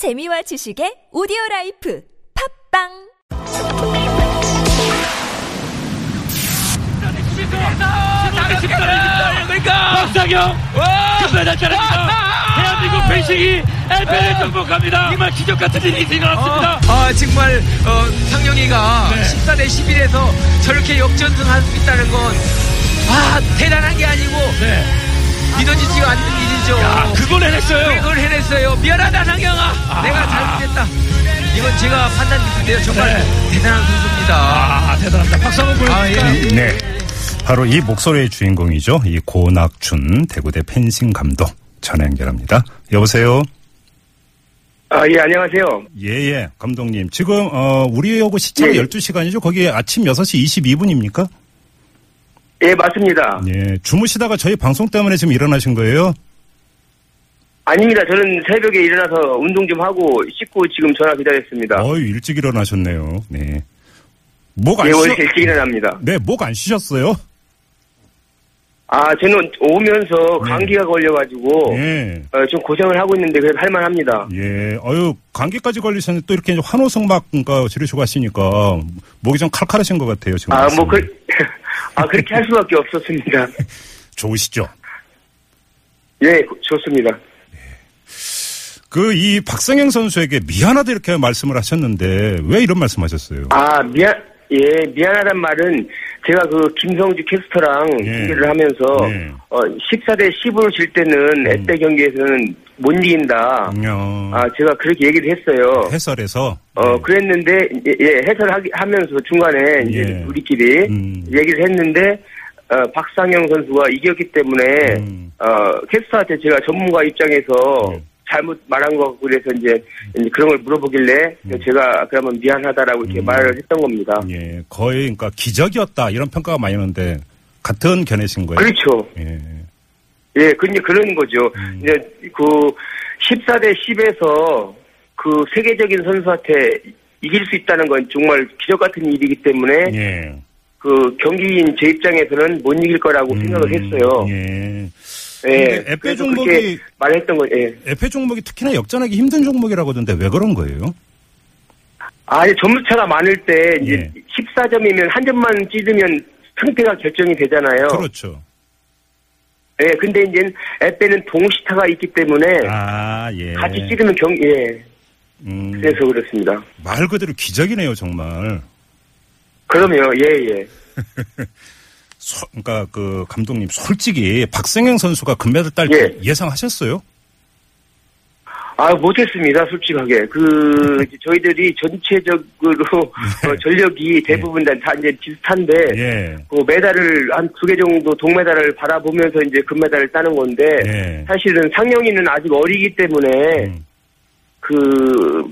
재미와 지식의 오디오라이프 팝빵. 박상영 금메달 차례입니다. 대한민국 펜싱이 에페를 정복합니다. 정말 기적같은 일이 일어났습니다. 정말 상영이가 14대 11에서 저렇게 역전승할 수 있다는 건 대단한 게 아니고 믿어지지가 않는 일이죠. 야, 그걸 해냈어요. 미안하다 상영아, 내가 잘못했다. 이건 제가 판단 미스인데요. 정말 대단한 선수입니다. 대단합니다. 박수 한번 보여주세요. 바로 이 목소리의 주인공이죠. 이 고낙춘 대구대 펜싱 감독 전화 연결합니다. 여보세요. 안녕하세요. 예, 감독님. 지금 우리하고 시차가 12시간이죠. 거기에 아침 6시 22분입니까? 예, 맞습니다. 예, 주무시다가 저희 방송 때문에 지금 일어나신 거예요? 아닙니다. 저는 새벽에 일어나서 운동 좀 하고 씻고 지금 전화 기다렸습니다. 일찍 일어나셨네요. 네. 일찍 일어납니다. 네, 목 안 쉬셨어요? 저는 오면서 감기가 걸려가지고 좀 고생을 하고 있는데 그래도 할만합니다. 예, 감기까지 걸리셨는데 또 이렇게 환호성막 지르시고 하시니까 목이 좀 칼칼하신 것 같아요 지금. 그렇게 할 수밖에 없었습니다. 좋으시죠? 예, 좋습니다. 이 박상영 선수에게 미안하다 이렇게 말씀을 하셨는데 왜 이런 말씀하셨어요? 미안하단 말은 제가 김성주 캐스터랑 얘기를 하면서 14대 10으로 질 때는 에페 경기에서는 못 이긴다. 제가 그렇게 얘기를 했어요. 해설에서? 그랬는데 해설하면서 중간에 이제 우리끼리 얘기를 했는데 박상영 선수가 이겼기 때문에 캐스터한테 제가 전문가 입장에서 잘못 말한 거 같고 그래서 이제 그런 걸 물어보길래 제가 그러면 미안하다라고 이렇게 말을 했던 겁니다. 예, 거의 그러니까 기적이었다 이런 평가가 많이 오는데 같은 견해신 거예요. 그렇죠. 예, 근데 그런 거죠. 이제 14대 10에서 세계적인 선수한테 이길 수 있다는 건 정말 기적 같은 일이기 때문에 경기인 제 입장에서는 못 이길 거라고 생각을 했어요. 에페 종목이 말했던 거 에페 종목이 특히나 역전하기 힘든 종목이라고 하던데 왜 그런 거예요? 점수차가 많을 때 이제 14점이면 한 점만 찌르면 승패가 결정이 되잖아요. 그렇죠. 근데 이제 에페는 동시차가 있기 때문에 같이 찌르면 그래서 그렇습니다. 말 그대로 기적이네요, 정말. 그럼요. 그러니까 감독님 솔직히 박상영 선수가 금메달 딸 때 예상하셨어요? 못했습니다. 솔직하게 저희들이 전체적으로 전력이 대부분 다 이제 비슷한데 메달을 한 2개 정도 동메달을 바라보면서 이제 금메달을 따는 건데 사실은 상영이는 아직 어리기 때문에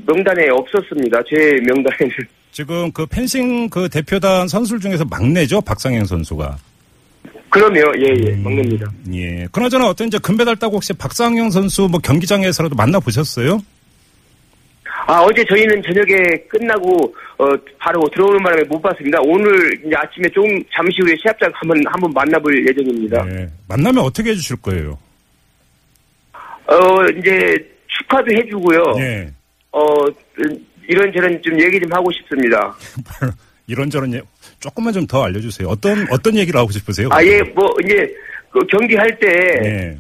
명단에 없었습니다. 제 명단에는. 지금 펜싱 대표단 선수 중에서 막내죠, 박상영 선수가. 그럼요, 막내입니다. 그나저나 금메달 따고 혹시 박상영 선수 경기장에서라도 만나 보셨어요? 어제 저희는 저녁에 끝나고 바로 들어오는 바람에 못 봤습니다. 오늘 이제 아침에 잠시 후에 시합장 한번 만나볼 예정입니다. 만나면 어떻게 해주실 거예요? 이제 축하도 해주고요. 이런저런 좀 얘기 좀 하고 싶습니다. 이런저런 조금만 좀 더 알려주세요. 어떤 얘기를 하고 싶으세요? 경기할 때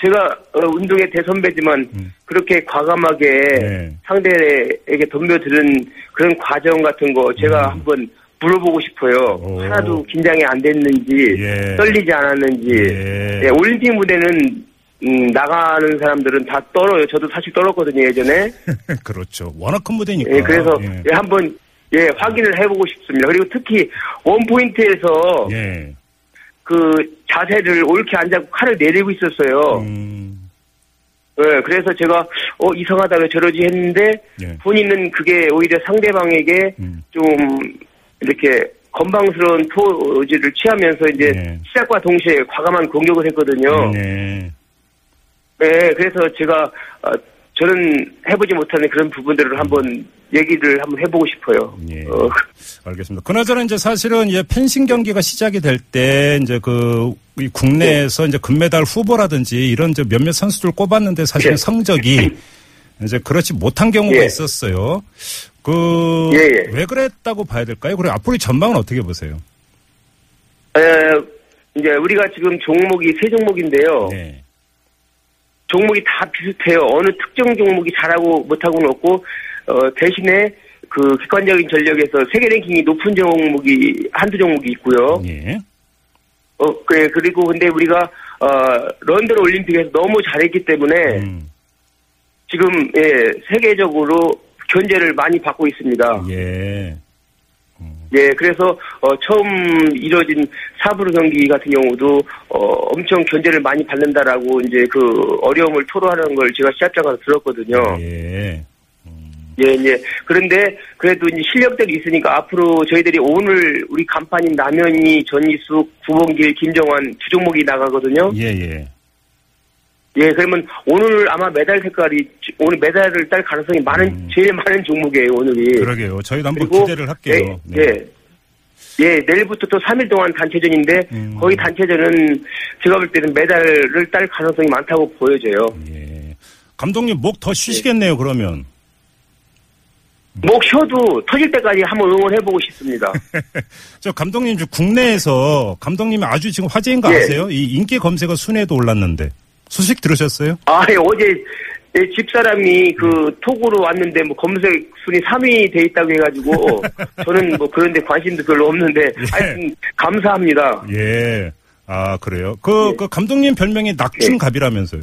제가 운동의 대선배지만 그렇게 과감하게 상대에게 덤벼드는 그런 과정 같은 거 제가 한번 물어보고 싶어요. 하나도 긴장이 안 됐는지 떨리지 않았는지. 올림픽 무대는 나가는 사람들은 다 떨어요. 저도 사실 떨었거든요, 예전에. 그렇죠. 워낙 큰 무대니까. 한번 확인을 해보고 싶습니다. 그리고 특히 원포인트에서 자세를 옳게 안 잡고 칼을 내리고 있었어요. 그래서 제가 이상하다 왜 저러지 했는데 본인은 그게 오히려 상대방에게 좀 이렇게 건방스러운 포즈를 취하면서 이제 시작과 동시에 과감한 공격을 했거든요. 그래서 제가 저는 해보지 못하는 그런 부분들을 한번 얘기를 한번 해보고 싶어요. 알겠습니다. 그나저나 이제 사실은 펜싱 경기가 시작이 될 때 이제 국내에서 이제 금메달 후보라든지 이런 이제 몇몇 선수들 꼽았는데 사실 성적이 이제 그렇지 못한 경우가 예. 있었어요. 그 왜 그랬다고 봐야 될까요? 그리고 앞으로의 전망은 어떻게 보세요? 이제 우리가 지금 종목이 세 종목인데요. 네. 종목이 다 비슷해요. 어느 특정 종목이 잘하고 못하고는 없고 대신에 그 객관적인 전력에서 세계 랭킹이 높은 종목이 한두 종목이 있고요. 네. 그래 그리고 근데 우리가 런던 올림픽에서 너무 잘했기 때문에 지금 예 세계적으로 견제를 많이 받고 있습니다. 예. 예, 그래서 처음 이뤄진 사브르 경기 같은 경우도 엄청 견제를 많이 받는다라고 이제 그 어려움을 토로하는 걸 제가 시합장에서 들었거든요. 예. 예, 예. 그런데 그래도 이제 실력들이 있으니까 앞으로 저희들이 오늘 우리 간판인 남현이, 전희숙, 구본길, 김정환 두 종목이 나가거든요. 예, 예. 예, 그러면 오늘 아마 메달 색깔이 오늘 메달을 딸 가능성이 제일 많은 종목이에요 오늘이. 그러게요. 저희도 한번 기대를 할게요. 네. 예, 내일부터 또 3일 동안 단체전인데 거의 단체전은 제가 볼 때는 메달을 딸 가능성이 많다고 보여져요. 예. 감독님 목 더 쉬시겠네요 그러면. 목 쉬어도 터질 때까지 한번 응원해보고 싶습니다. 저 감독님 국내에서 감독님이 아주 지금 화제인 거 아세요? 이 인기 검색어 순위에도 올랐는데. 소식 들으셨어요? 아, 예, 어제 집사람이 그 톡으로 왔는데 뭐 검색 순위 3위 돼 있다고 해가지고 저는 뭐 그런데 관심도 별로 없는데 예. 하여튼 감사합니다. 예, 아 그래요? 예. 그 감독님 별명이 낙춘갑이라면서요?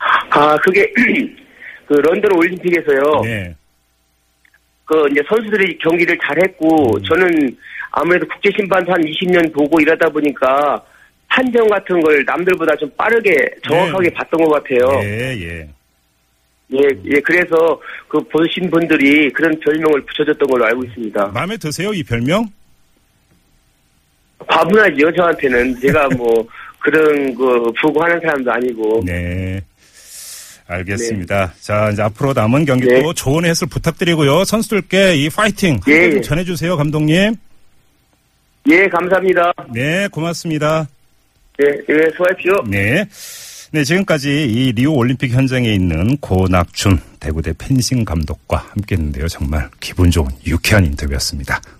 아, 그게 그 런던 올림픽에서요. 네. 그 이제 선수들이 경기를 잘했고 저는 아무래도 국제 심판도 한 20년 보고 이러다 보니까. 판정 같은 걸 남들보다 좀 빠르게 정확하게 네. 봤던 것 같아요. 예, 예. 예, 예, 그래서 그 보신 분들이 그런 별명을 붙여줬던 걸로 알고 있습니다. 마음에 드세요, 이 별명? 과분하지요, 저한테는. 제가 뭐 그런 거 보고 하는 사람도 아니고. 네. 알겠습니다. 네. 자, 이제 앞으로 남은 경기도 네. 좋은 해설 부탁드리고요. 선수들께 이 파이팅 한 예. 번 전해주세요, 감독님. 예, 감사합니다. 네, 고맙습니다. 네, 예, 수고하십시오. 네. 네, 지금까지 이 리오 올림픽 현장에 있는 고낙춘 대구대 펜싱 감독과 함께 했는데요. 정말 기분 좋은 유쾌한 인터뷰였습니다.